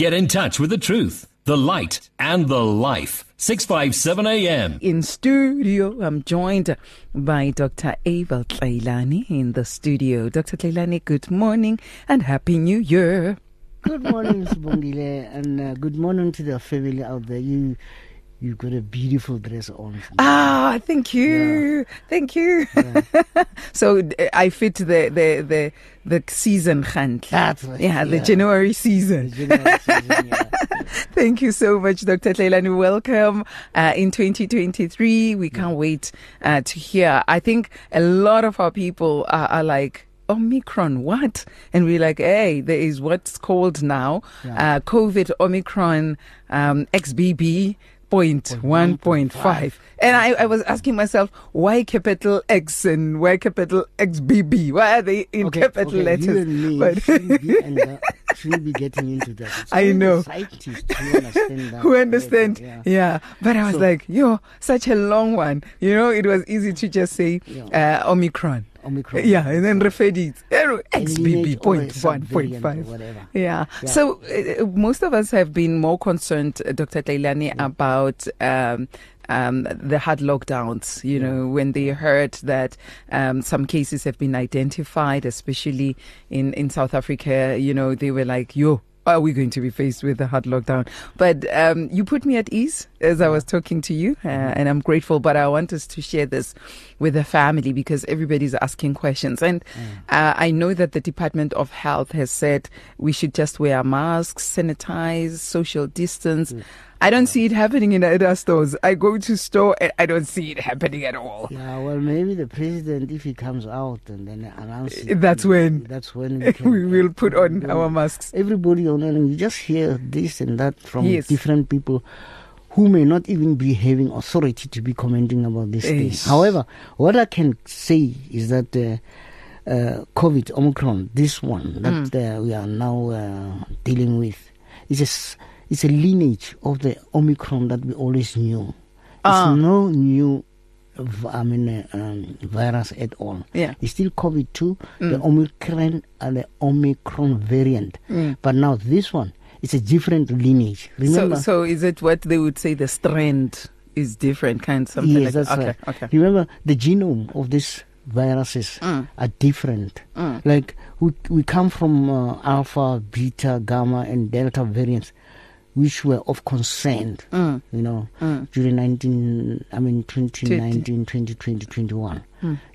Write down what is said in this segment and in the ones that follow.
Get in touch with the truth, the light, and the life. 657 AM. In studio, I'm joined by Dr. Abel Tlailani in the studio. Dr. Tlailani, good morning and Happy New Year. Good morning, Ms. Bongile, and good morning to the family out there. You've got a beautiful dress on. Ah, thank you. Yeah. Thank you. Yeah. So I fit the season, Khant. That's right. Yeah, the January season. The January season, yeah. Thank you so much, Dr. Tlailani. Welcome in 2023. We can't wait to hear. I think a lot of our people are like, Omicron, what? And we're like, hey, there is what's called now COVID Omicron XBB. 0.1.5. And I was asking myself, why capital X and why capital XBB? Why are they in capital letters? You and me shouldn't be getting into that. It's I know. Scientists who understand that. Who understand. Yeah. But I was like, such a long one. You know, it was easy to just say Omicron. Yeah, and then referred it XBB 0.1.5. Yeah. So most of us have been more concerned, Dr. Tlailani, about the hard lockdowns, you know, when they heard that some cases have been identified, especially in South Africa, you know, they were like, are we going to be faced with a hard lockdown? But you put me at ease as I was talking to you, and I'm grateful. But I want us to share this with the family because everybody's asking questions. And I know that the Department of Health has said we should just wear masks, sanitize, social distance. Mm. I don't see it happening in other stores. I go to store and I don't see it happening at all. Yeah, well, maybe the president, if he comes out and then announces it, that's when we will put on our masks. Everybody on, and you just hear this and that from different people who may not even be having authority to be commenting about this thing. However, what I can say is that COVID, Omicron, this one that we are now dealing with, it's a lineage of the Omicron that we always knew. It's no new virus at all. Yeah. It's still COVID-2, the Omicron and the Omicron variant. But now this one, it's a different lineage. Remember? So is it what they would say the strand is different, kind of something like that? Yes, that's right. Okay. Remember, the genome of this viruses are different. Like we come from alpha, beta, gamma, and delta variants, which were of concern, you know, during 2019, 2020, 2021.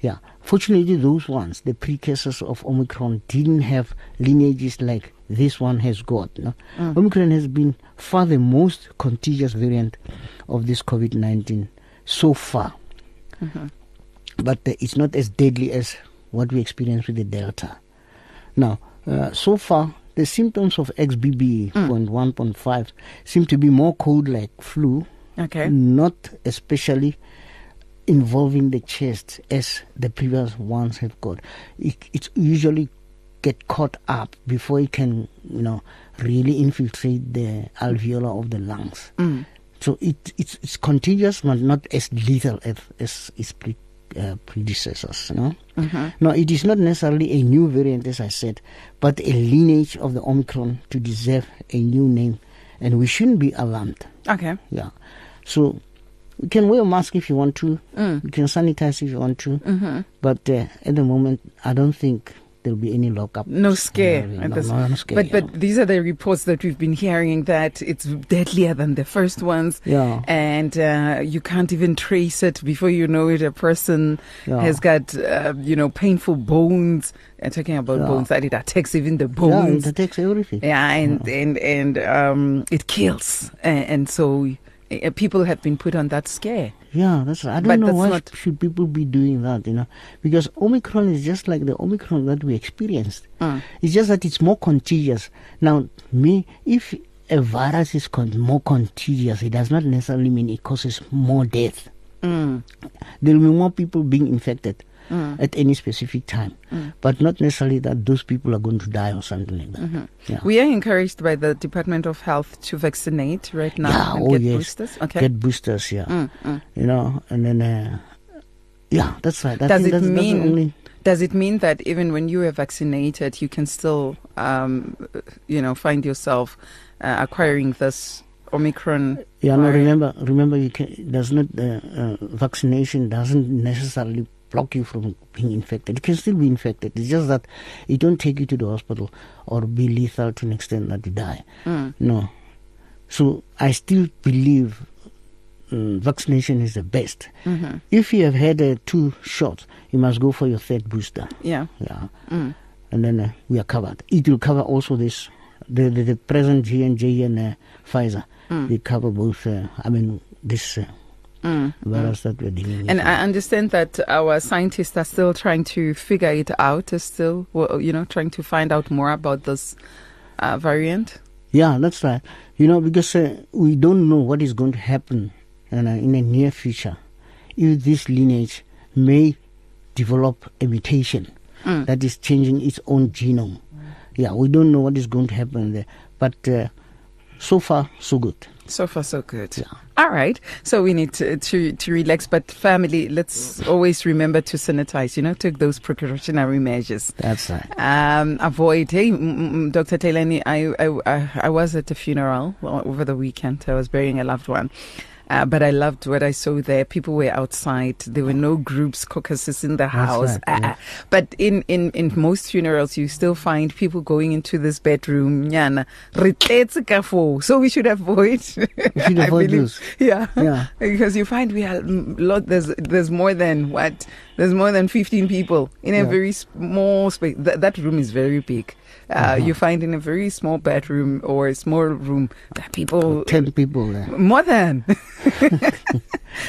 Yeah. Fortunately, those ones, the precursors of Omicron, didn't have lineages like this one has got. No? Omicron has been far the most contagious variant of this COVID-19 so far. Mm-hmm. But it's not as deadly as what we experienced with the Delta. Now, so far, the symptoms of XBB 0.1.5 seem to be more cold-like flu, not especially involving the chest as the previous ones have got. It usually get caught up before it can, you know, really infiltrate the alveolar of the lungs. So it's contagious, but not as lethal as it's predecessors. No? Now, it is not necessarily a new variant, as I said, but a lineage of the Omicron to deserve a new name, and we shouldn't be alarmed. Okay. Yeah. So, you can wear a mask if you want to, you can sanitize if you want to, but at the moment, I don't think there'll be any lockup. No scare. But these are the reports that we've been hearing that it's deadlier than the first ones. Yeah. And you can't even trace it. Before you know it, a person has got, you know, painful bones. I'm talking about bones, that it attacks even the bones. Yeah, it attacks everything. Yeah, and it kills. And so people have been put on that scare. Yeah, that's right. I don't know why should people be doing that, you know, because Omicron is just like the Omicron that we experienced. It's just that it's more contagious. Now, if a virus is more contagious, it does not necessarily mean it causes more death. There will be more people being infected at any specific time, but not necessarily that those people are going to die or something like that. Yeah. We are encouraged by the Department of Health to vaccinate right now and get boosters. Okay. Get boosters, you know, and then, that's right. Does it mean that even when you are vaccinated, you can still, you know, find yourself acquiring this Omicron? Yeah, no, remember, you can, does not vaccination doesn't necessarily block you from being infected. You can still be infected. It's just that it don't take you to the hospital or be lethal to an extent that you die. No. So I still believe vaccination is the best. Mm-hmm. If you have had 2 shots, you must go for your 3rd booster. Yeah. And then we are covered. It will cover also this. The present J&J and Pfizer, they cover both. I mean, this virus that we're dealing with. And I understand that our scientists are still trying to figure it out. Still, you know, trying to find out more about this variant. Yeah, that's right. You know, because we don't know what is going to happen in the near future. If this lineage may develop a mutation that is changing its own genome. Yeah, we don't know what is going to happen there. But so far, so good. So far, so good. Yeah. All right. So we need to relax. But family, let's always remember to sanitize, you know, take those precautionary measures. That's right. Avoid. Hey, Dr. Tailani, I was at a funeral over the weekend. I was burying a loved one. But I loved what I saw there. People were outside. There were no groups, caucuses in the house. Right, yes. But in most funerals, you still find people going into this bedroom. So we should avoid. We should avoid this. Yeah. Because you find we are lot. There's more than what? There's more than 15 people in a very small space. That room is very big. You find in a very small bedroom or a small room that people 10 people there. More than.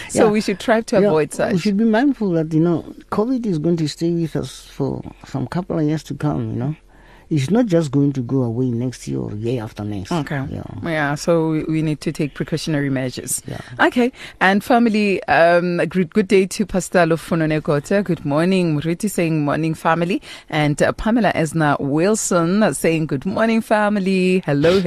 So we should try to avoid such. We should be mindful that, you know, COVID is going to stay with us for some couple of years to come, you know. It's not just going to go away next year or year after next. Okay. So we need to take precautionary measures. Yeah. Okay. And family, good day to Pastor Lufuno Negota. Good morning. Muriti saying morning, family. And Pamela Esna Wilson saying good morning, family. Hello.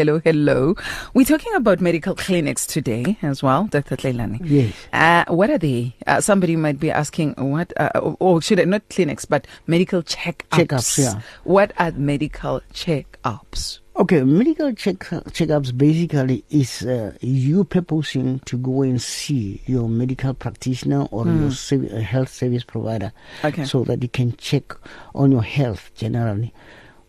We're talking about medical clinics today as well, Dr. Tailani. Yes. What are they? Somebody might be asking what, or should it not clinics, but medical checkups. Yeah. What are medical checkups? Okay, medical checkups basically is you purposing to go and see your medical practitioner or your health service provider, so that you can check on your health generally,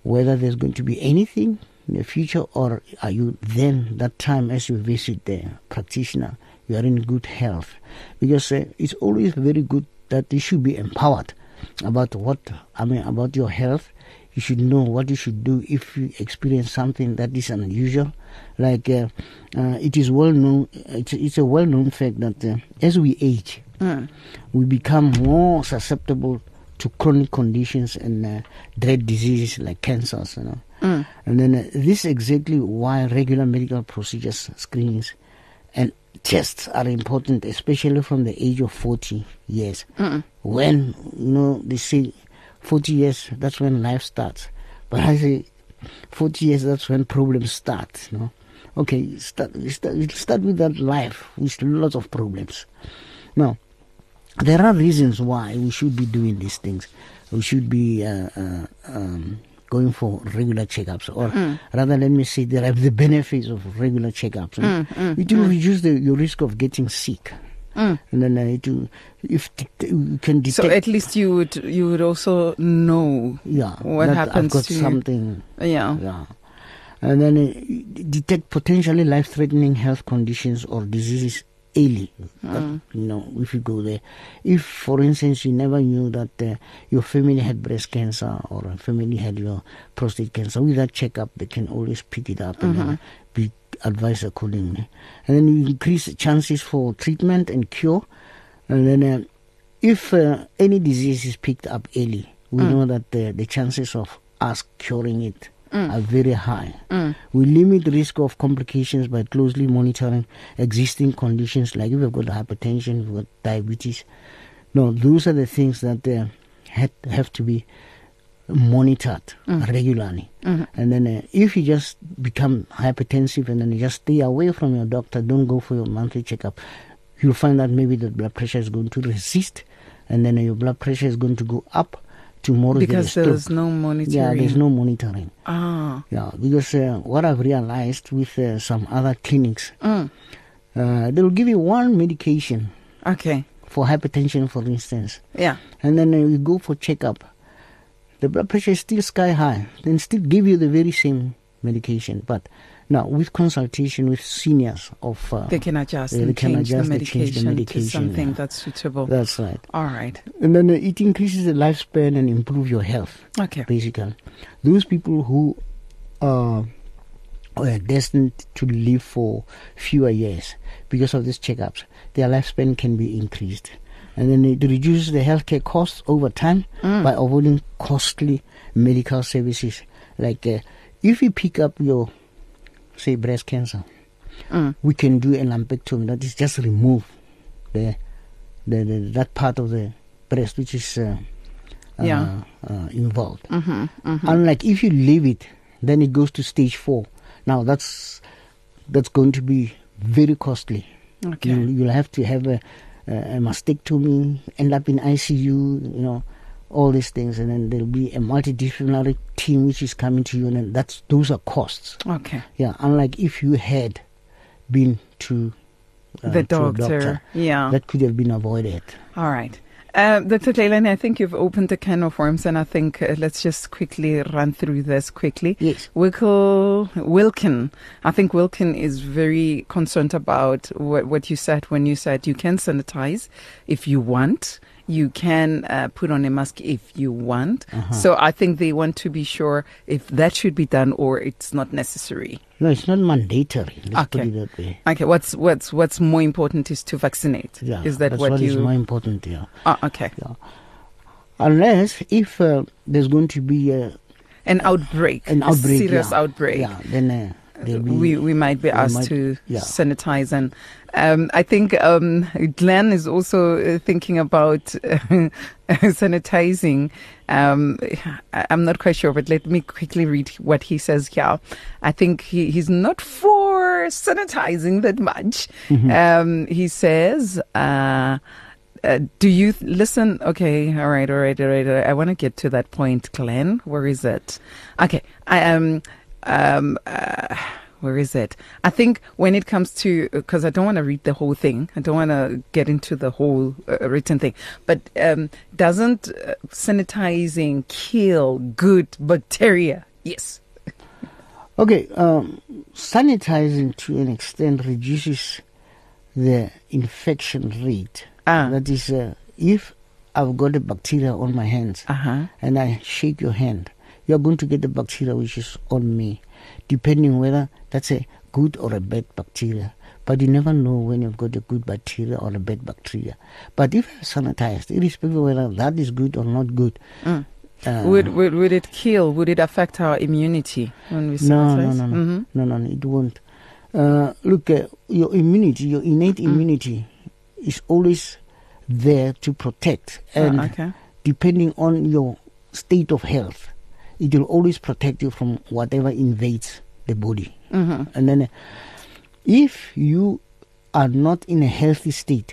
whether there's going to be anything in the future, or are you then that time as you visit the practitioner, you are in good health, because it's always very good that you should be empowered about about your health. You should know what you should do if you experience something that is unusual. Like it is well known, it's a well known fact that as we age, we become more susceptible to chronic conditions and dread diseases like cancers. You know, and then this is exactly why regular medical procedures, screenings, and tests are important, especially from the age of 40 years, when they say 40 years, that's when life starts. But I say 40 years, that's when problems start. You know? Okay, we start with that life with lots of problems. Now, there are reasons why we should be doing these things. We should be going for regular checkups. Or rather, let me say, there are the benefits of regular checkups. It will reduce your risk of getting sick. And then you can detect. So at least you would also know what happens to something. Yeah. And then detect potentially life-threatening health conditions or diseases early. That, if you go there, if for instance you never knew that your family had breast cancer or a family had your prostate cancer, with that checkup they can always pick it up and then be advised accordingly. And then you increase chances for treatment and cure. And then if any disease is picked up early, we know that the chances of us curing it are very high. We limit risk of complications by closely monitoring existing conditions, like if you've got hypertension, you've got diabetes. No, those are the things that have to be monitored regularly. And then if you just become hypertensive and then you just stay away from your doctor, don't go for your monthly checkup, you'll find that maybe the blood pressure is going to resist, and then your blood pressure is going to go up. to motivate because the there's no monitoring. Yeah, there's no monitoring. Ah. Yeah, because what I've realized with some other clinics, they'll give you one medication. Okay. For hypertension, for instance. Yeah. And then you go for checkup. The blood pressure is still sky high. Then still give you the very same medication, but now with consultation with seniors of they can adjust, they and can adjust the medication to something that's suitable. That's right. All right. And then it increases the lifespan and improve your health. Okay. Basically, those people who are destined to live for fewer years because of these checkups, their lifespan can be increased. And then it reduces the healthcare costs over time by avoiding costly medical services. Like if you pick up your, say, breast cancer, we can do an lumpectomy. That is just remove the that part of the breast which is involved. Mm-hmm, mm-hmm. Unlike if you leave it, then it goes to stage 4. Now that's going to be very costly. Okay, you'll have to have a mastectomy, end up in ICU, you know, all these things, and then there'll be a multidisciplinary team which is coming to you, and then those are costs. Okay. Yeah, unlike if you had been to the doctor, yeah, that could have been avoided. All right. Dr. Leilani, I think you've opened a can of worms, and I think let's just quickly run through this quickly. Yes. Wilkin. I think Wilkin is very concerned about what you said when you said you can sanitize if you want. You can put on a mask if you want. Uh-huh. So I think they want to be sure if that should be done or it's not necessary. No, it's not mandatory. Let's put it that way. Okay. What's more important is to vaccinate. Yeah, is that what is more important? Yeah. Ah, okay. Yeah. Unless if there's going to be an outbreak, serious outbreak. Yeah. Then. We might be asked to sanitize. And I think Glenn is also thinking about sanitizing. I'm not quite sure, but let me quickly read what he says here. I think he's not for sanitizing that much. Mm-hmm. He says... do you listen? Okay, all right. I want to get to that point, Glenn. Where is it? Okay, I am... where is it? I think when it comes to, because I don't want to read the whole thing. I don't want to get into the whole written thing. But doesn't sanitizing kill good bacteria? Yes. Okay. Sanitizing to an extent reduces the infection rate. That is, if I've got a bacteria on my hands and I shake your hand, you're going to get the bacteria which is on me, depending whether that's a good or a bad bacteria. But you never know when you've got a good bacteria or a bad bacteria. But if sanitized, irrespective of whether that is good or not good. Mm. Would it kill? Would it affect our immunity when we sanitize? No. Mm-hmm. No, it won't. Look, your innate immunity is always there to protect. And depending on your state of health, it will always protect you from whatever invades the body. Mm-hmm. And then if you are not in a healthy state,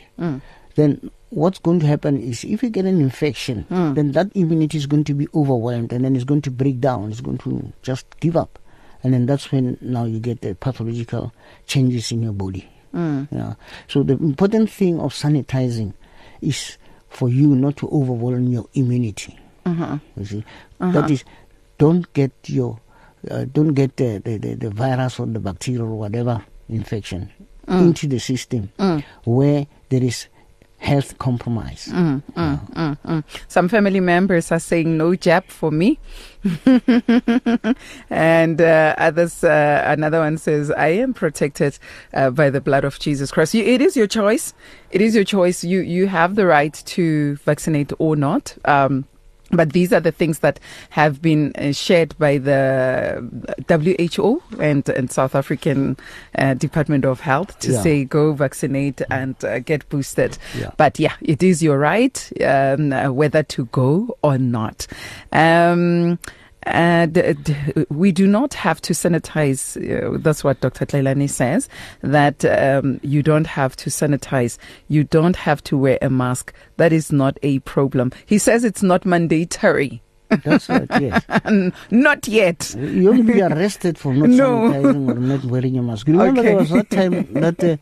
then what's going to happen is if you get an infection, then that immunity is going to be overwhelmed, and then it's going to break down. It's going to just give up. And then that's when now you get the pathological changes in your body. Mm. Yeah. So the important thing of sanitizing is for you not to overwhelm your immunity. Uh-huh. You see? Uh-huh. That is... Don't get the virus or the bacteria or whatever infection into the system where there is health compromise. Some family members are saying no jab for me. And others, another one says, I am protected by the blood of Jesus Christ. It is your choice. It is your choice. You have the right to vaccinate or not. But these are the things that have been shared by the WHO and South African Department of Health to say go vaccinate and get boosted. Yeah. But yeah, it is your right whether to go or not. We do not have to sanitize. That's what Dr. Tlailani says, that you don't have to sanitize. You don't have to wear a mask. That is not a problem. He says it's not mandatory. That's right, yes. Not yet. You only be arrested for not sanitizing or not wearing a mask. Remember there was that time that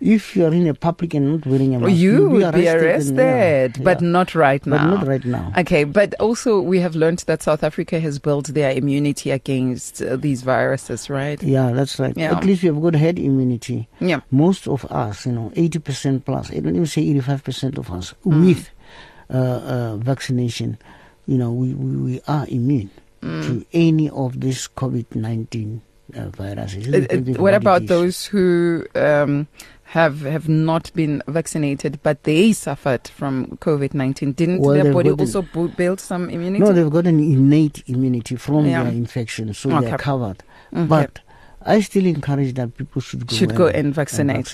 if you are in a public and not wearing a mask, you will be arrested. But not right now. But not right now. Okay, but also we have learned that South Africa has built their immunity against these viruses, right? Yeah, that's right. Yeah. At least we have got herd immunity. Yeah. Most of us, 80% plus, I don't even say 85% of us, with vaccination, we are immune to any of this COVID-19 viruses. What about those who have not been vaccinated, but they suffered from COVID-19? Didn't their body also build some immunity? No, they've got an innate immunity from their infection, so they're covered. Okay. But I still encourage that people should go and vaccinate.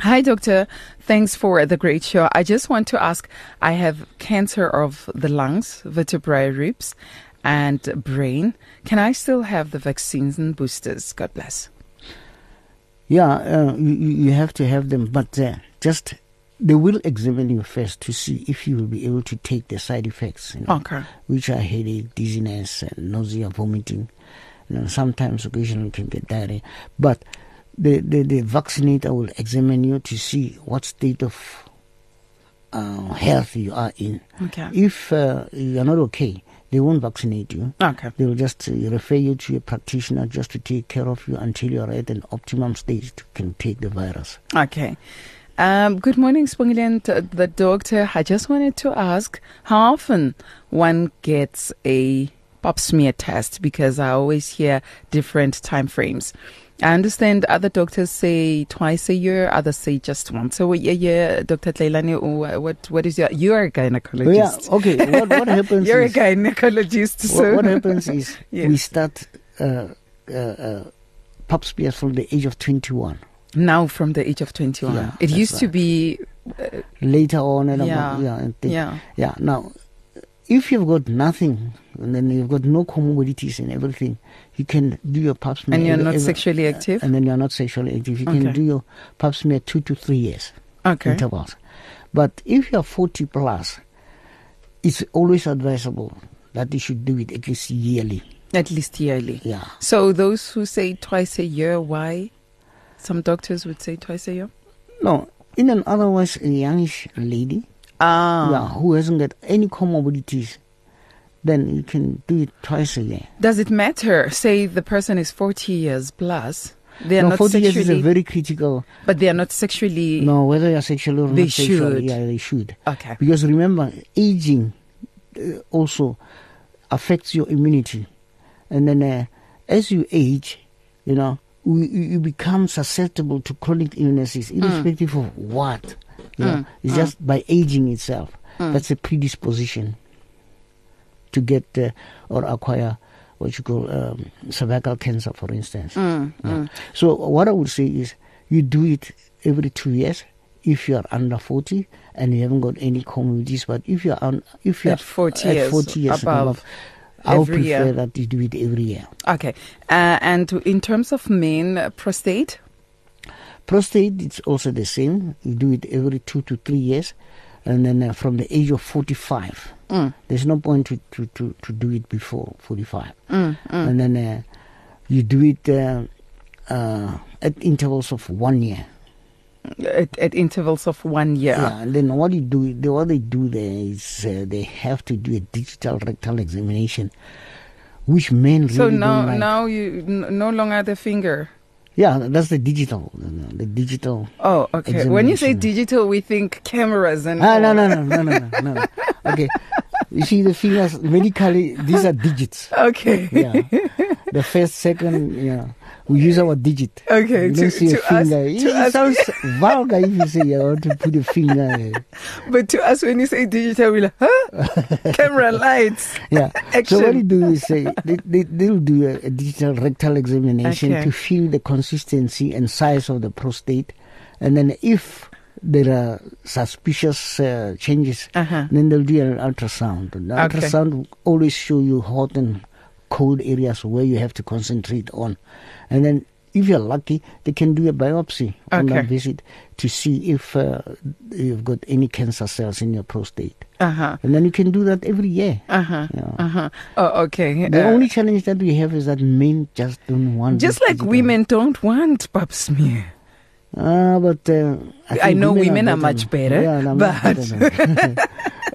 Hi, Doctor. Thanks for the great show. I just want to ask, I have cancer of the lungs, vertebrae, ribs, and brain. Can I still have the vaccines and boosters? God bless. Yeah, you have to have them, but just they will examine you first to see if you will be able to take the side effects, which are headache, dizziness, nausea, vomiting. Sometimes occasionally you can get diarrhea, but the vaccinator will examine you to see what state of health you are in. Okay. If you are not okay, they won't vaccinate you. Okay. They will just refer you to a practitioner just to take care of you until you are at an optimum stage to can take the virus. Okay. Good morning, Sibongile, the doctor. I just wanted to ask how often one gets a pap smear test, because I always hear different time frames. I understand other doctors say twice a year, others say just once a year. Dr. Tlailani, what is you're a gynecologist? Yeah, okay. What happens? You're a gynecologist. What happens is we start pap smears from the age of 21. Now from the age of 21, it used to be later on. Now, if you've got nothing, and then you've got no comorbidities and everything, you can do your pap smear. And you're not sexually active? And then you're not sexually active. You can do your pap smear 2 to 3 years intervals. But if you're 40 plus, it's always advisable that you should do it at least yearly. At least yearly. Yeah. So those who say twice a year, why? Some doctors would say twice a year? No. In an otherwise youngish lady, who hasn't got any comorbidities, then you can do it twice a year. Does it matter? Say the person is 40 years plus. They are not 40 sexually, years is a very critical. But they are not sexually. No, whether you are sexual or not sexual, they should. Okay. Because remember, aging also affects your immunity, and then as you age, you become susceptible to chronic illnesses, irrespective of what. It's just by aging itself. That's a predisposition to get or acquire what you call cervical cancer, for instance. So what I would say is you do it every 2 years if you are under 40 and you haven't got any comorbidities. But if you are at 40 years above, I would prefer that you do it every year. Okay. And in terms of men, prostate? Prostate, it's also the same. You do it every 2 to 3 years. And then from the age of 45, there's no point to do it before 45. And then you do it at intervals of 1 year. At intervals of 1 year. Yeah, and then what they do there is they have to do a digital rectal examination, which men really now you no longer the finger. Yeah, that's the digital. The digital. Oh, okay. When you say digital, we think cameras and. No. Okay, you see the fingers. Medically, these are digits. Okay. Yeah. The first, second, we use our digit. Okay. You don't see a finger. It sounds vulgar if you say you want to put a finger. But to us, when you say digital, we're like, huh? Camera lights. Yeah. So what you do is they'll do a digital rectal examination to feel the consistency and size of the prostate, and then if there are suspicious changes, then they'll do an ultrasound. The ultrasound will always show you hot and cold areas where you have to concentrate on. And then if you're lucky, they can do a biopsy on that visit to see if you've got any cancer cells in your prostate. And then you can do that every year. The only challenge that we have is that men just don't want. Just like women don't want pap smear. But I know women are much better. Yeah, but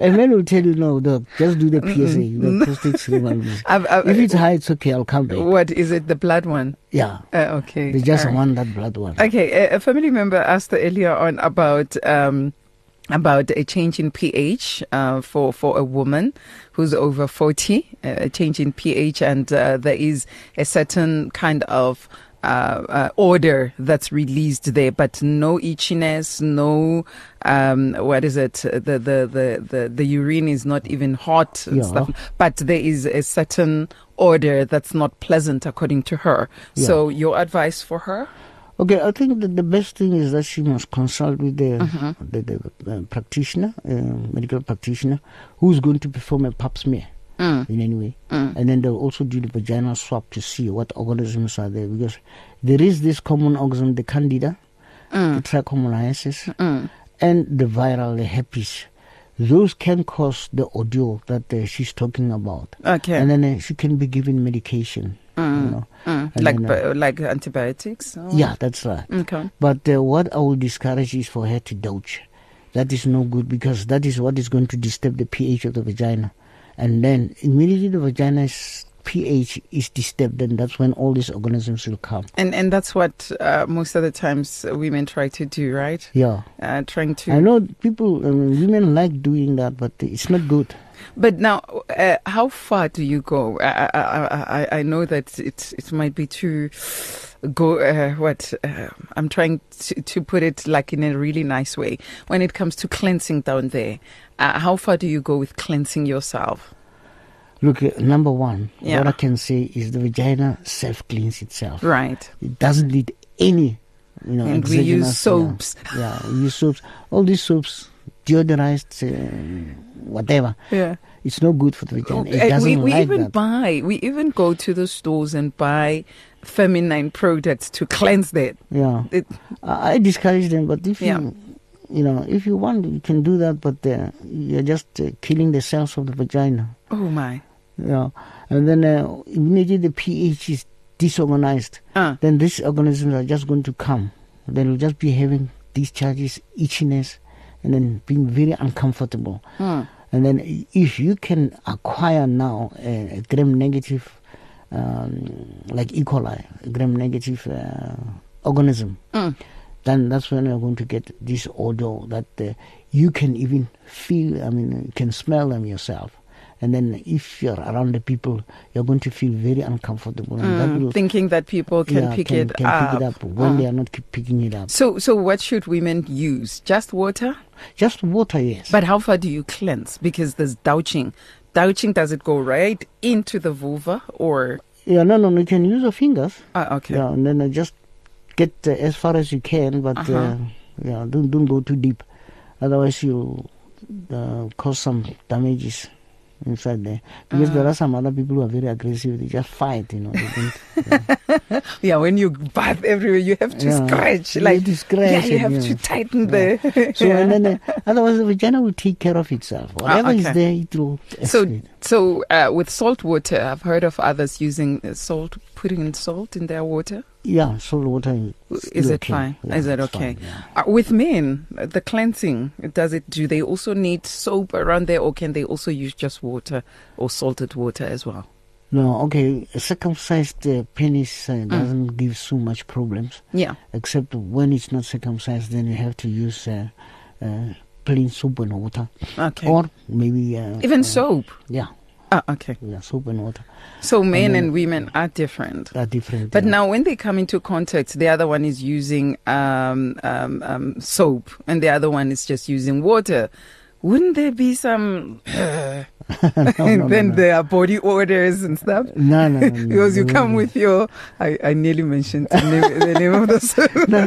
a man will tell you, no, doc, just do the PSA, the prostate removal. If it's high, it's okay, I'll come back. What is it, the blood one? Yeah. Okay. They just want that blood one. Okay, a family member asked earlier on about a change in pH for a woman who's over 40, a change in pH, and there is a certain kind of odor that's released there, but no itchiness, no the urine is not even hot and stuff, but there is a certain odor that's not pleasant, according to her. So your advice for her? Okay, I think that the best thing is that she must consult with the practitioner, medical practitioner, who's going to perform a pap smear. In any way. And then they'll also do the vaginal swab to see what organisms are there, because there is this common organism, the candida, the trichomoniasis, and the viral, the herpes. Those can cause the odor that she's talking about. Okay. And then she can be given medication. You know, like antibiotics? Or? Yeah, that's right. Okay. But what I would discourage is for her to douche. That is no good, because that is what is going to disturb the pH of the vagina. And then immediately the vagina's pH is disturbed, and that's when all these organisms will come. And that's what most of the times women try to do, right? Yeah. Trying to. I know people, women like doing that, but it's not good. But now, how far do you go? I know that it might be too go. I'm trying to put it like in a really nice way. When it comes to cleansing down there, how far do you go with cleansing yourself? Look, number one, what I can say is the vagina self-cleans itself. Right. It doesn't need any, and we use soaps. Yeah, we use soaps. All these soaps, deodorized, whatever. Yeah. It's no good for the vagina. It doesn't we even go to the stores and buy feminine products to cleanse that. Yeah. I discourage them, but if if you want, you can do that, but you're just killing the cells of the vagina. Oh, my. Yeah. And then immediately the pH is disorganized. Then these organisms are just going to come. They will just be having discharges, itchiness, and then being very uncomfortable. And then if you can acquire now a gram-negative, like E. coli, a gram-negative organism, then that's when you're going to get this odor that you can even feel, you can smell them yourself. And then if you're around the people, you're going to feel very uncomfortable. And thinking that people can pick it up when they are not picking it up. So what should women use? Just water? Just water, yes. But how far do you cleanse? Because there's douching. Douching, does it go right into the vulva or? Yeah, no, you can use your fingers. Okay. Yeah, and then just get as far as you can, but don't go too deep. Otherwise, you'll cause some damages inside there, because there are some other people who are very aggressive. They just fight, when you bath everywhere, you have to scratch. You have to tighten the and then otherwise the vagina will take care of itself. Whatever is there, it will escape. So with salt water, I've heard of others using putting salt in their water. Yeah, salt water is it fine? Is it okay? With men, the cleansing, do they also need soap around there, or can they also use just water or salted water as well? No, okay. A circumcised penis doesn't give so much problems. Yeah. Except when it's not circumcised, then you have to use plain soap and water. Okay. Or maybe even soap. Yeah. Okay. Yeah, soap and water. So men and women are different. Are different. But now when they come into contact, the other one is using soap and the other one is just using water. Wouldn't there be some... There are body odors and stuff? No. Because you come with your... I nearly mentioned the name of the soap. No.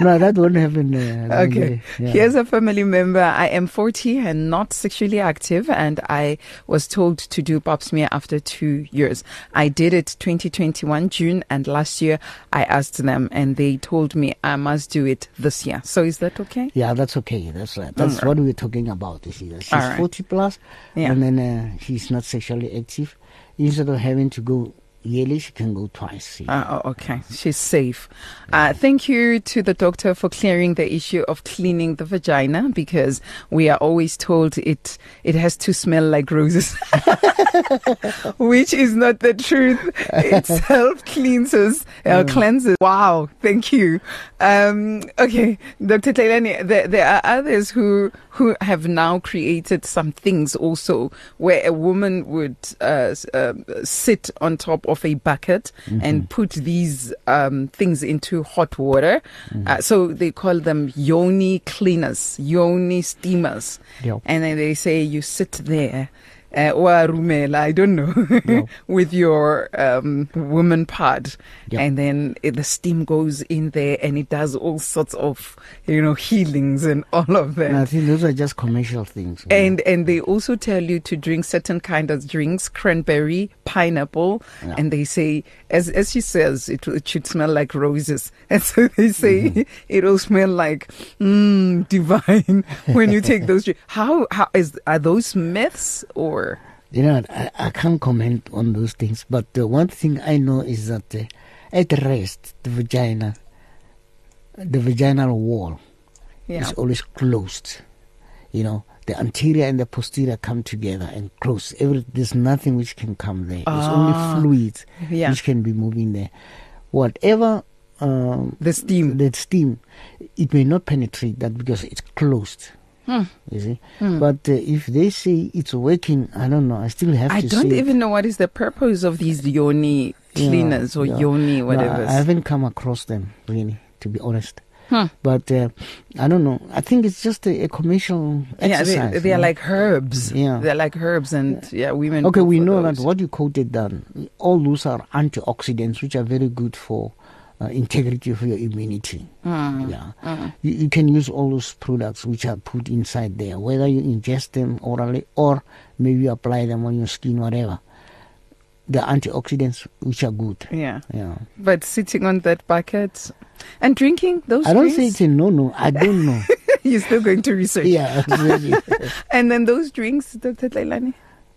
No, that won't happen. Okay. Yeah. Here's a family member. I am 40 and not sexually active, and I was told to do pap smear after 2 years. I did it 2021 June, and last year I asked them and they told me I must do it this year. So is that okay? Yeah, that's okay. That's right. That's what we're talking about. You see, she's 40 plus, and then she's not sexually active. Instead of having to go yearly, she can go twice. Okay, she's safe. Thank you to the doctor for clearing the issue of cleaning the vagina, because we are always told it has to smell like roses, which is not the truth. It self-cleanses, cleanses. Wow, thank you. Okay, Dr. Tailani, there are others who have now created some things also where a woman would sit on top of a bucket and put these things into hot water. So they call them yoni cleaners, yoni steamers. Yep. And then they say you sit there, or rumela, I don't know, with your woman part. Yep. And then the steam goes in there and it does all sorts of, healings and all of that. And I think those are just commercial things. And they also tell you to drink certain kind of drinks, cranberry, pineapple. Yeah. And they say, as she says, it should smell like roses. And so they say it'll smell like divine when you take those drinks. Are those myths or? I can't comment on those things, but the one thing I know is that at rest, the vaginal wall is always closed. The anterior and the posterior come together and close. There's nothing which can come there. There's only fluids which can be moving there. Whatever the steam, it may not penetrate that because it's closed. You see? But if they say it's working, I don't know. I still have to say I don't even know what is the purpose of these yoni cleaners or yoni whatever. No, I haven't come across them, really, to be honest. But I don't know. I think it's just a commercial exercise. Yeah, they're like herbs. Yeah. They're like herbs, and women. Okay, we know that what you quoted then, all those are antioxidants, which are very good for integrity for your immunity. You can use all those products which are put inside there, whether you ingest them orally or maybe apply them on your skin, whatever. The antioxidants which are good. Yeah. But sitting on that bucket and drinking those drinks? I don't say it's a no. I don't know. You're still going to research. Yeah, exactly. And then those drinks, Dr. Tailani?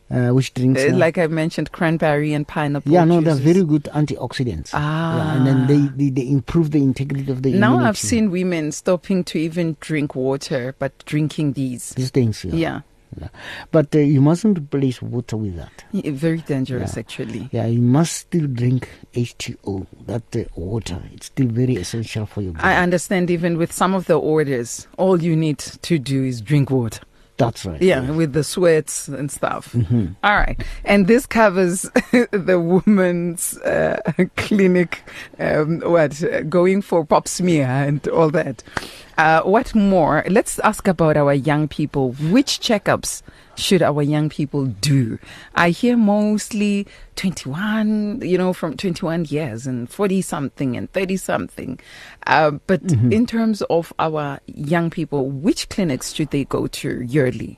Which drinks? Like I mentioned, cranberry and pineapple. Yeah, no, they're very good antioxidants. And then they improve the integrity of the immunity. Now I've seen women stopping to even drink water, but drinking these things. Yeah. But you mustn't replace water with that. Yeah, very dangerous, actually. Yeah, you must still drink H2O, that water. It's still very essential for your body. I understand. Even with some of the orders, all you need to do is drink water. That's right. Yeah, with the sweats and stuff. All right. And this covers the woman's clinic, going for pap smear and all that. What more? Let's ask about our young people. Which checkups should our young people do? I hear mostly 21, from 21 years and 40-something and 30-something. But in terms of our young people, which clinics should they go to yearly?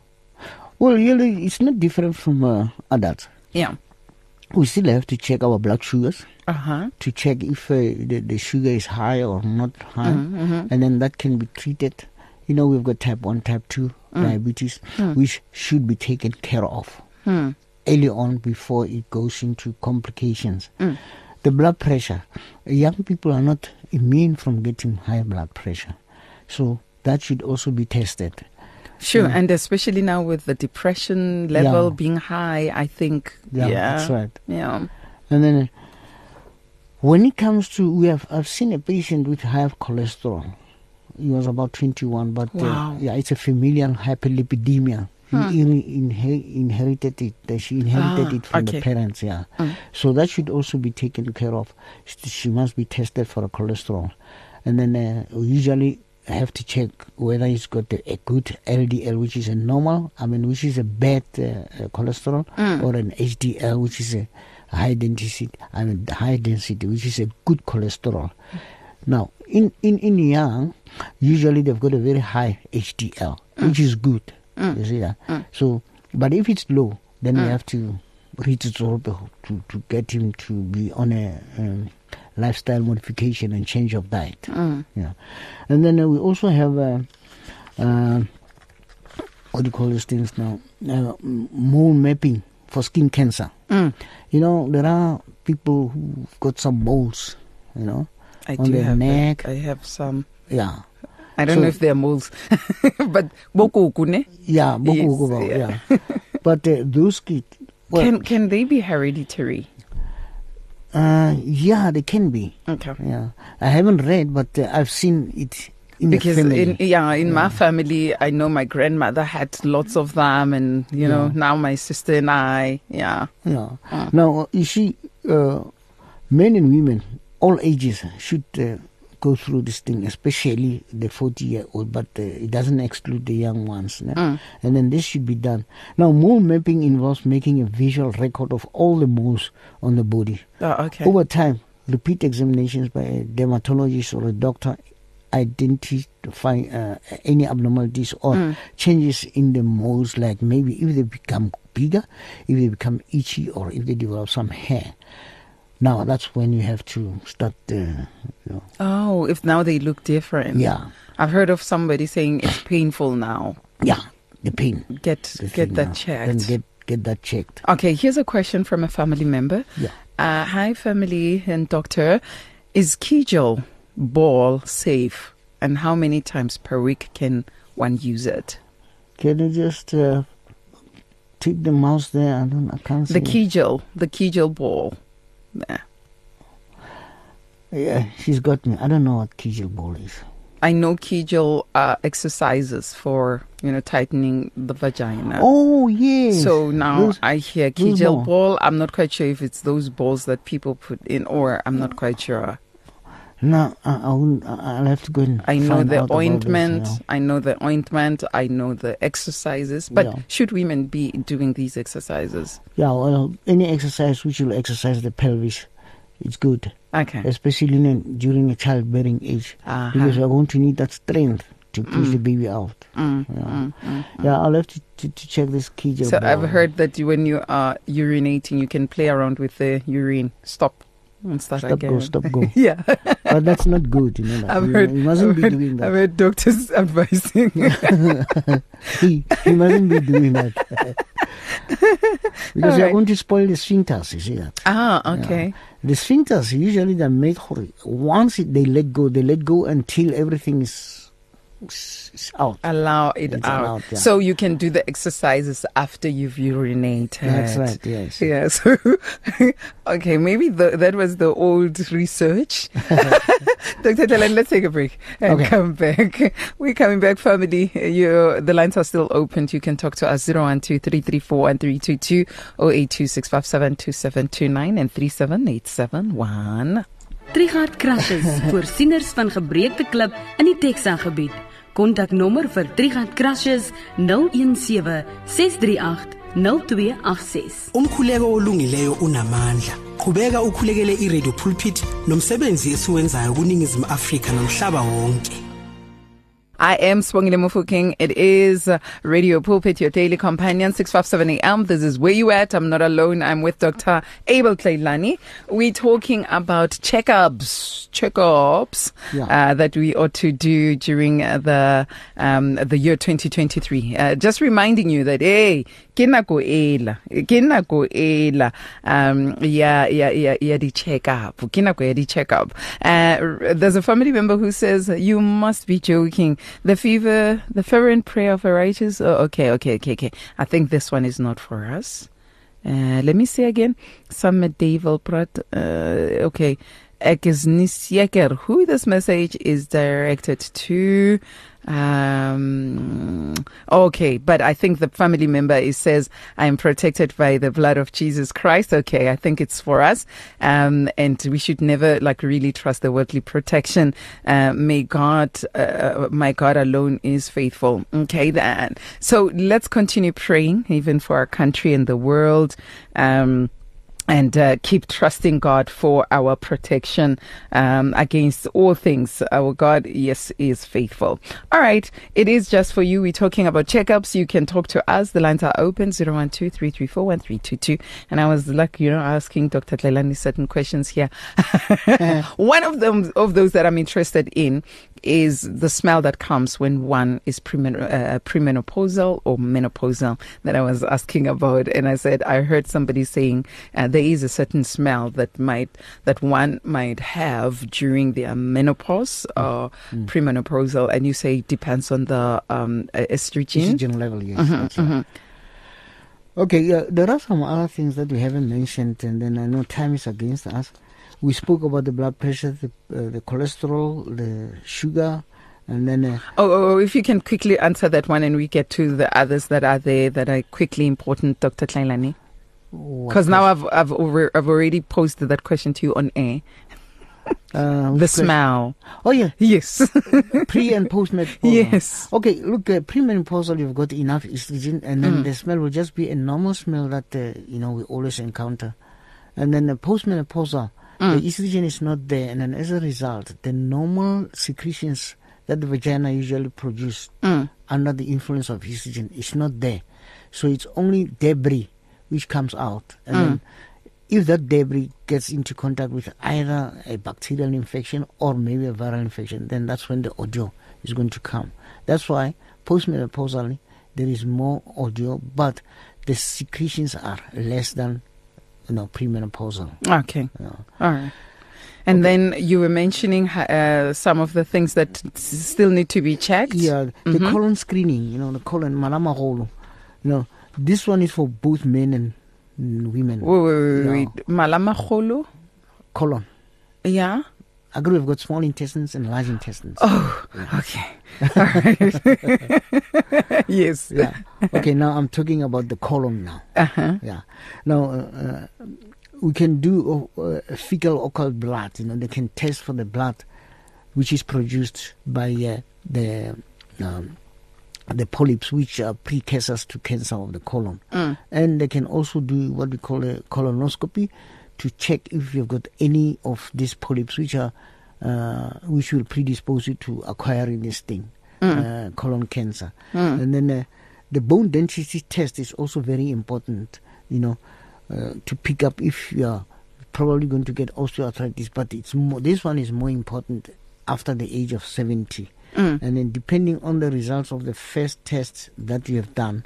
Well, yearly, it's not different from adults. Yeah. We still have to check our blood sugars to check if the sugar is high or not high. And then that can be treated. We've got type 1, type 2 diabetes, which should be taken care of early on before it goes into complications. The blood pressure. Young people are not immune from getting high blood pressure. So that should also be tested. Sure, and especially now with the depression level being high, I think. Yeah, that's right. Yeah. And then when it comes to, I've seen a patient with high cholesterol. He was about 21, but it's a familial hyperlipidemia. Inherited it. She inherited it from the parents. So that should also be taken care of. She must be tested for cholesterol, and then usually I have to check whether it's got a good LDL, which is a normal, which is a bad cholesterol, or an HDL, which is a high density, which is a good cholesterol. Now, in young, usually they've got a very high HDL, which is good. You see that? So, but if it's low, then we have to reach to get him to be on a lifestyle modification and change of diet. Yeah. And then we also have what do you call these things now? Mole mapping for skin cancer. You know, there are people who've got some moles, you know, on their neck. I have some. Yeah. I don't know if they're moles, but boku. Yeah, boku. Yes, yeah. But those kids, well, can they be hereditary? Yeah, they can be. Okay. Yeah, I haven't read, but I've seen it in the family. In my family, I know my grandmother had lots of them, and you know now my sister and I. Yeah. Yeah. Now you see, men and women, all ages, should go through this thing, especially the 40-year-old, but it doesn't exclude the young ones. No? And then this should be done. Now, mole mapping involves making a visual record of all the moles on the body. Oh, okay. Over time, repeat examinations by a dermatologist or a doctor identify any abnormalities or changes in the moles, like maybe if they become bigger, if they become itchy, or if they develop some hair. Now that's when you have to start. If now they look different. Yeah, I've heard of somebody saying it's painful now. Yeah, the pain. Get that checked. Then get that checked. Okay, here's a question from a family member. Yeah. Hi, family and doctor. Is Kegel ball safe? And how many times per week can one use it? Can you just take the mouse there? I can't see the Kegel. The Kegel ball. Nah. Yeah, she's got me. I don't know what Kegel ball is. I know Kegel exercises for, you know, tightening the vagina. Oh, yes. So now I hear Kegel ball. I'm not quite sure if it's those balls that people put in, or I'm not quite sure. No, I'll have to go and I know the ointment. I know the exercises. But should women be doing these exercises? Yeah, well, any exercise which will exercise the pelvis, it's good. Okay. Especially during a childbearing age. Uh-huh. Because we're going to need that strength to push the baby out. I'll have to check this Kegel ball. I've heard that when you are urinating, you can play around with the urine. Stop, go. Yeah. But that's not good. You know, like, you mustn't be doing that. I've heard doctors advising. You mustn't be doing that. Because you're going to spoil the sphincters, you see that. Ah, okay. Yeah. The sphincters, usually they're made, once they let go, until everything is out. Allow it out. Yeah. So you can do the exercises after you've urinated. That's right, yes. Yeah, so, okay, maybe that was the old research. Dr. Talan, let's take a break and come back. We're coming back, family. The lines are still open. You can talk to us 012-334-1322, 0826572729 and 37871. Trigard Crashes vir sieners van gebreekte klip in die Texas gebied. Kontaknommer vir Trigard Crashes 017 638 0286. Umkhuleko olungileyo unamandla. Qhubeka ukhulekele iRadio Pulpit nomsebenzi esiwenzayo kuNingizimu Afrika nomhlaba wonke. I am Swangile Mofokeng. It is Radio Pulpit, your daily companion, 6:57 a.m. This is where you at. I'm not alone. I'm with Dr. Abel Kleilani. We're talking about checkups that we ought to do during the year 2023. Just reminding you that, hey, Kina ko ela. Yeah, the checkup. There's a family member who says, you must be joking. The fever, the fervent prayer of a righteous. Oh, okay. I think this one is not for us. Let me see again. Some medieval prat. Okay. Who this message is directed to? Okay, but I think the family member says, I am protected by the blood of Jesus Christ. Okay, I think it's for us. And we should never really trust the worldly protection. May God, my God alone is faithful. Okay, so let's continue praying even for our country and the world. And keep trusting God for our protection against all things. Our God, yes, is faithful. All right. It is just for you. We're talking about checkups. You can talk to us. The lines are open, 012-334-1322. And I was like, asking Dr. Tlelani certain questions here. One of them, of those that I'm interested in, is the smell that comes when one is premenopausal or menopausal that I was asking about. And I said, I heard somebody saying there is a certain smell that one might have during their menopause or premenopausal. And you say it depends on the estrogen level, yes. Mm-hmm, okay. Mm-hmm. Okay, yeah, there are some other things that we haven't mentioned, and then I know time is against us. We spoke about the blood pressure, the cholesterol, the sugar, and then... if you can quickly answer that one and we get to the others that are there that are quickly important, Dr. Tlelani. Because now I've already posted that question to you on air. The smell. Oh, yeah. Yes. Pre and postmenopausal. Yes. Okay, look, premenopausal, you've got enough estrogen, and then the smell will just be a normal smell that, we always encounter. And then the postmenopausal, the estrogen is not there, and then as a result, the normal secretions that the vagina usually produces under the influence of estrogen is not there. So it's only debris which comes out. And then if that debris gets into contact with either a bacterial infection or maybe a viral infection, then that's when the odor is going to come. That's why postmenopausally there is more odor, but the secretions are less than premenopausal. Okay. All right. And then you were mentioning some of the things that still need to be checked. Yeah, the colon screening, the colon, malamaholo. This one is for both men and women. Wait. Malamaholo? Colon. Yeah. I agree, we've got small intestines and large intestines. Oh, yeah. Okay. All right. Yes. Yeah. Okay, now I'm talking about the colon now. Uh-huh. Yeah. Now, we can do fecal occult blood. They can test for the blood which is produced by the polyps, which are precursors to cancer of the colon. And they can also do what we call a colonoscopy, to check if you've got any of these polyps which will predispose you to acquiring this thing, colon cancer. And then the bone density test is also very important, to pick up if you are probably going to get osteoarthritis. But this one is more important after the age of 70. And then depending on the results of the first test that you have done,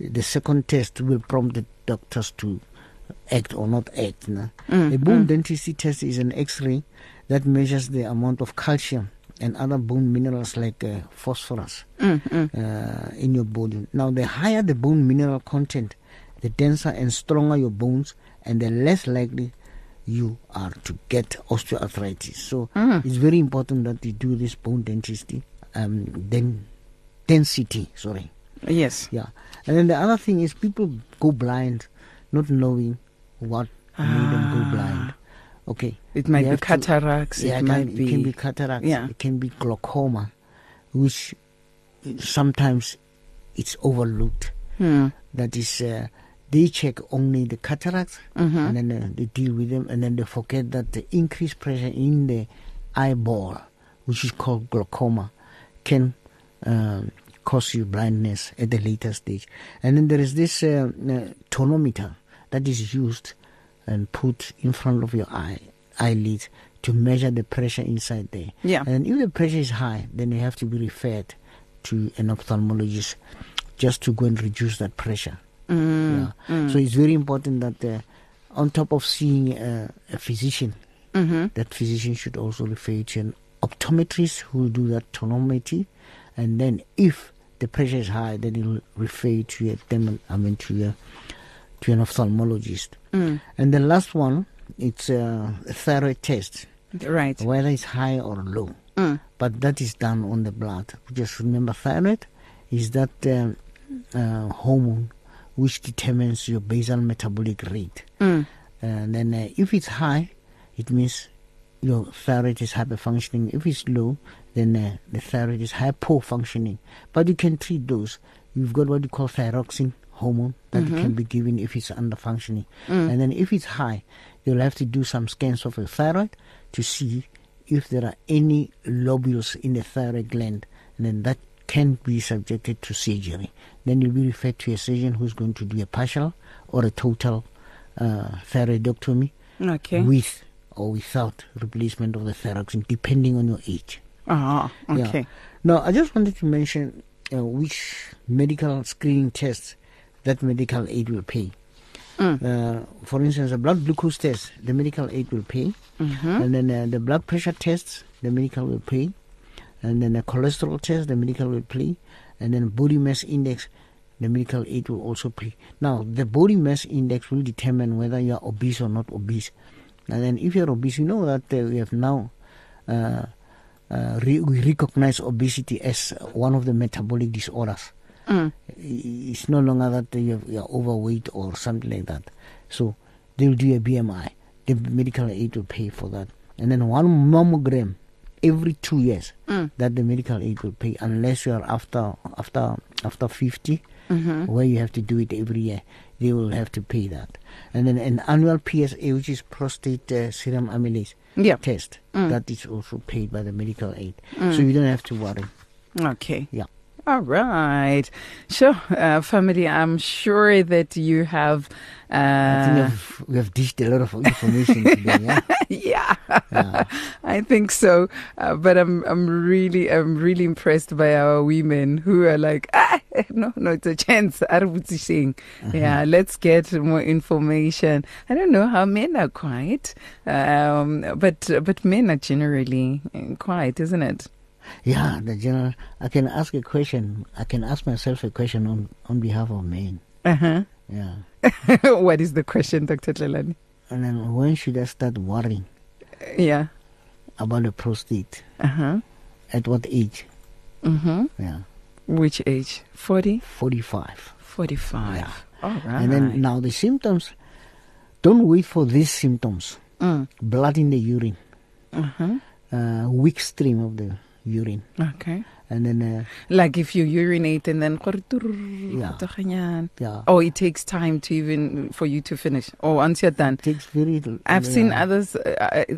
the second test will prompt the doctors to act or not act. A bone density test is an X-ray that measures the amount of calcium and other bone minerals like phosphorus in your body. Now, the higher the bone mineral content, the denser and stronger your bones, and the less likely you are to get osteoarthritis. So it's very important that you do this bone density. Density. Yes. Yeah. And then the other thing is people go blind, not knowing what made them go blind. Okay. It might be cataracts. It can be cataracts. Yeah. It can be glaucoma, which sometimes it's overlooked. That is, they check only the cataracts, and then they deal with them, and then they forget that the increased pressure in the eyeball, which is called glaucoma, can cause you blindness at the later stage. And then there is this tonometer that is used and put in front of your eyelid to measure the pressure inside there. Yeah. And if the pressure is high, then you have to be referred to an ophthalmologist just to go and reduce that pressure. So it's very important that on top of seeing a physician, that physician should also refer to an optometrist who will do that tonometry. And then if the pressure is high, then it will refer you to to an ophthalmologist. And the last one, it's a thyroid test, right? Whether it's high or low, but that is done on the blood. Just remember, thyroid is that hormone which determines your basal metabolic rate. And then if it's high, it means your thyroid is hyperfunctioning. If it's low, then the thyroid is hypofunctioning. But you can treat those. You've got what you call thyroxine hormone that can be given if it's under functioning. And then if it's high, you'll have to do some scans of your thyroid to see if there are any lobules in the thyroid gland, and then that can be subjected to surgery. Then you'll be referred to a surgeon who's going to do a partial or a total thyroidectomy with or without replacement of the thyroxine, depending on your age. Yeah. Now, I just wanted to mention which medical screening tests that medical aid will pay. For instance, a blood glucose test, the medical aid will pay. And then the blood pressure tests, the medical will pay. And then a cholesterol test, the medical will pay. And then body mass index, the medical aid will also pay. Now, the body mass index will determine whether you are obese or not obese. And then if you're obese, you know that we have now, we recognize obesity as one of the metabolic disorders. It's no longer that you're overweight or something like that. So they'll do a BMI. The medical aid will pay for that. And then one mammogram every 2 years that the medical aid will pay, unless you are after 50, where you have to do it every year. They will have to pay that. And then an annual PSA, which is prostate serum amylase test, that is also paid by the medical aid. So you don't have to worry. Yeah. All right. Sure. Family, I'm sure that you have... I think we have dished a lot of information today, yeah? Yeah. I think so. But I'm really impressed by our women who are like, no, it's a chance. Yeah, let's get more information. I don't know how men are quiet, but men are generally quiet, isn't it? Yeah, the general. I can ask a question. I can ask myself a question on behalf of men. Yeah. What is the question, Dr. Tlelani? And then when should I start worrying? About the prostate. At what age? Yeah. Which age? 40? 45. 45. Yeah. All right. And then now the symptoms. Don't wait for these symptoms. Blood in the urine. Weak stream of the urine. And then like if you urinate and then oh, it takes time to even for you to finish. Once you're done, it takes very little. I've seen others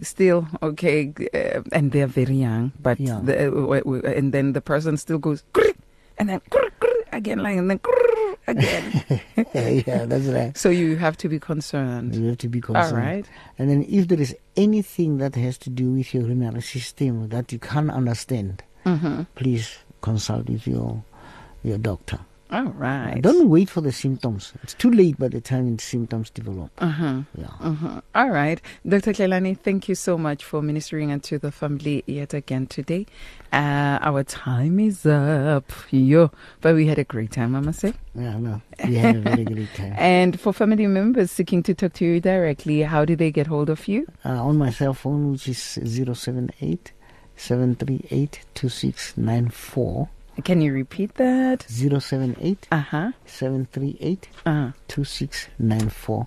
still and they're very young, but and then the person still goes and then again, like, and then again. Yeah, that's right. So you have to be concerned. You have to be concerned. All right. And then if there is anything that has to do with your urinary system that you can't understand, please consult with your doctor. All right. Don't wait for the symptoms. It's too late by the time the symptoms develop. All right. Dr. Tlelani, thank you so much for ministering to the family yet again today. Our time is up. But we had a great time, I must say. We had a very great time. And for family members seeking to talk to you directly, how do they get hold of you? On my cell phone, which is 078-738-2694. Can you repeat that? 078 738 2694.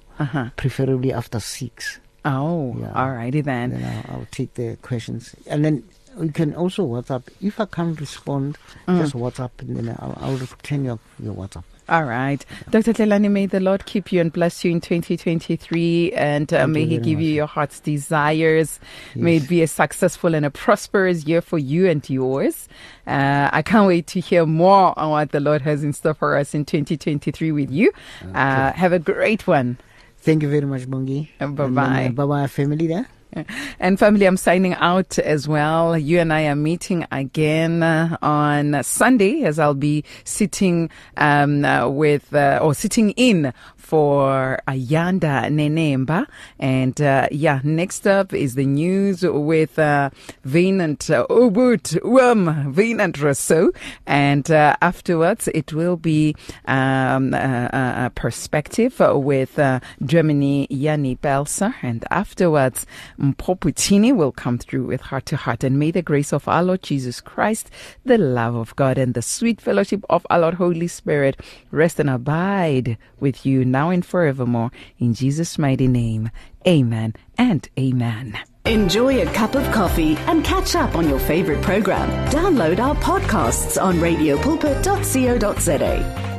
Preferably after 6. All righty then. Then I'll take the questions. And then you can also WhatsApp. If I can't respond, just WhatsApp, and then I'll return your WhatsApp. All right. Dr. Tlelani, may the Lord keep you and bless you in 2023, and may He give you your heart's desires. Yes. May it be a successful and a prosperous year for you and yours. I can't wait to hear more on what the Lord has in store for us in 2023 with you. Okay. Have a great one. Thank you very much, Bongi. Bye-bye. Bye-bye, family there. And family, I'm signing out as well. You and I are meeting again on Sunday, as I'll be sitting sitting in for Ayanda Nenemba. And next up is the news with Vinant Ubut Wum Vinant Rosso. And afterwards, it will be a perspective with Germany Yanni Belser. And afterwards, Mpoputini will come through with Heart to Heart. And may the grace of our Lord Jesus Christ, the love of God, and the sweet fellowship of our Lord Holy Spirit rest and abide with you now and forevermore. In Jesus' mighty name, amen and amen. Enjoy a cup of coffee and catch up on your favorite program. Download our podcasts on radiopulpit.co.za.